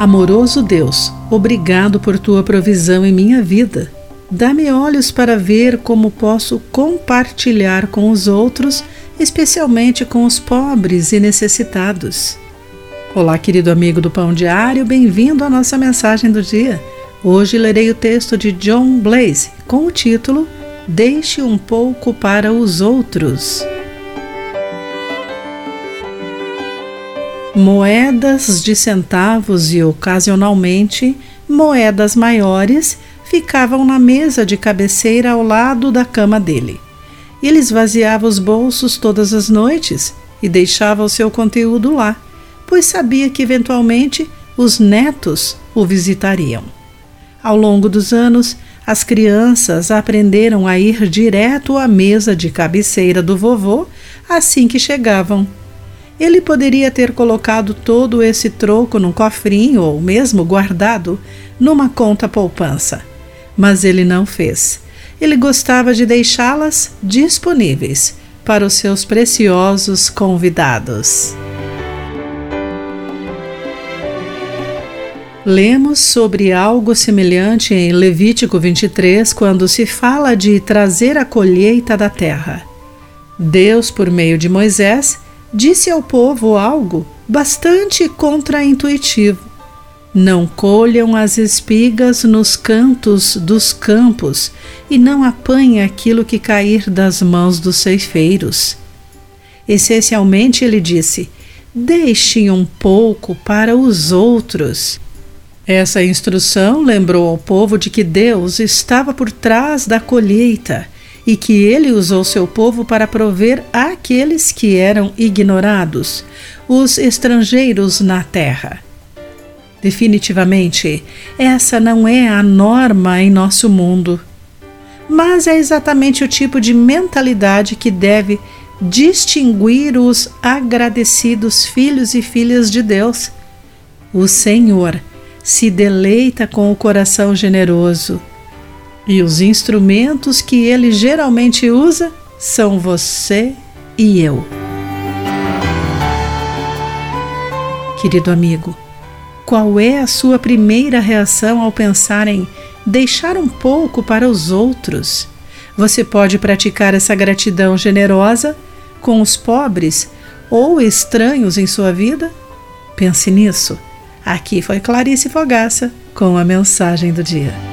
Amoroso Deus, obrigado por tua provisão em minha vida. Dá-me olhos para ver como posso compartilhar com os outros, especialmente com os pobres e necessitados. Olá, querido amigo do Pão Diário, bem-vindo à nossa mensagem do dia. Hoje lerei o texto de John Blaze com o título Deixe um pouco para os outros. Moedas de centavos e, ocasionalmente, moedas maiores ficavam na mesa de cabeceira ao lado da cama dele. Ele esvaziava os bolsos todas as noites e deixava o seu conteúdo lá, pois sabia que, eventualmente, os netos o visitariam. Ao longo dos anos, as crianças aprenderam a ir direto à mesa de cabeceira do vovô assim que chegavam. Ele poderia ter colocado todo esse troco num cofrinho ou mesmo guardado numa conta poupança. Mas ele não fez. Ele gostava de deixá-las disponíveis para os seus preciosos convidados. Lemos sobre algo semelhante em Levítico 23, quando se fala de trazer a colheita da terra. Deus, por meio de Moisés, disse ao povo algo bastante contraintuitivo. Não colham as espigas nos cantos dos campos e não apanhem aquilo que cair das mãos dos ceifeiros. Essencialmente, ele disse, deixem um pouco para os outros. Essa instrução lembrou ao povo de que Deus estava por trás da colheita e que ele usou seu povo para prover àqueles que eram ignorados, os estrangeiros na terra. Definitivamente, essa não é a norma em nosso mundo, mas é exatamente o tipo de mentalidade que deve distinguir os agradecidos filhos e filhas de Deus. O Senhor se deleita com o coração generoso. E os instrumentos que ele geralmente usa são você e eu. Querido amigo, qual é a sua primeira reação ao pensar em deixar um pouco para os outros? Você pode praticar essa gratidão generosa com os pobres ou estranhos em sua vida? Pense nisso. Aqui foi Clarice Fogaça com a mensagem do dia.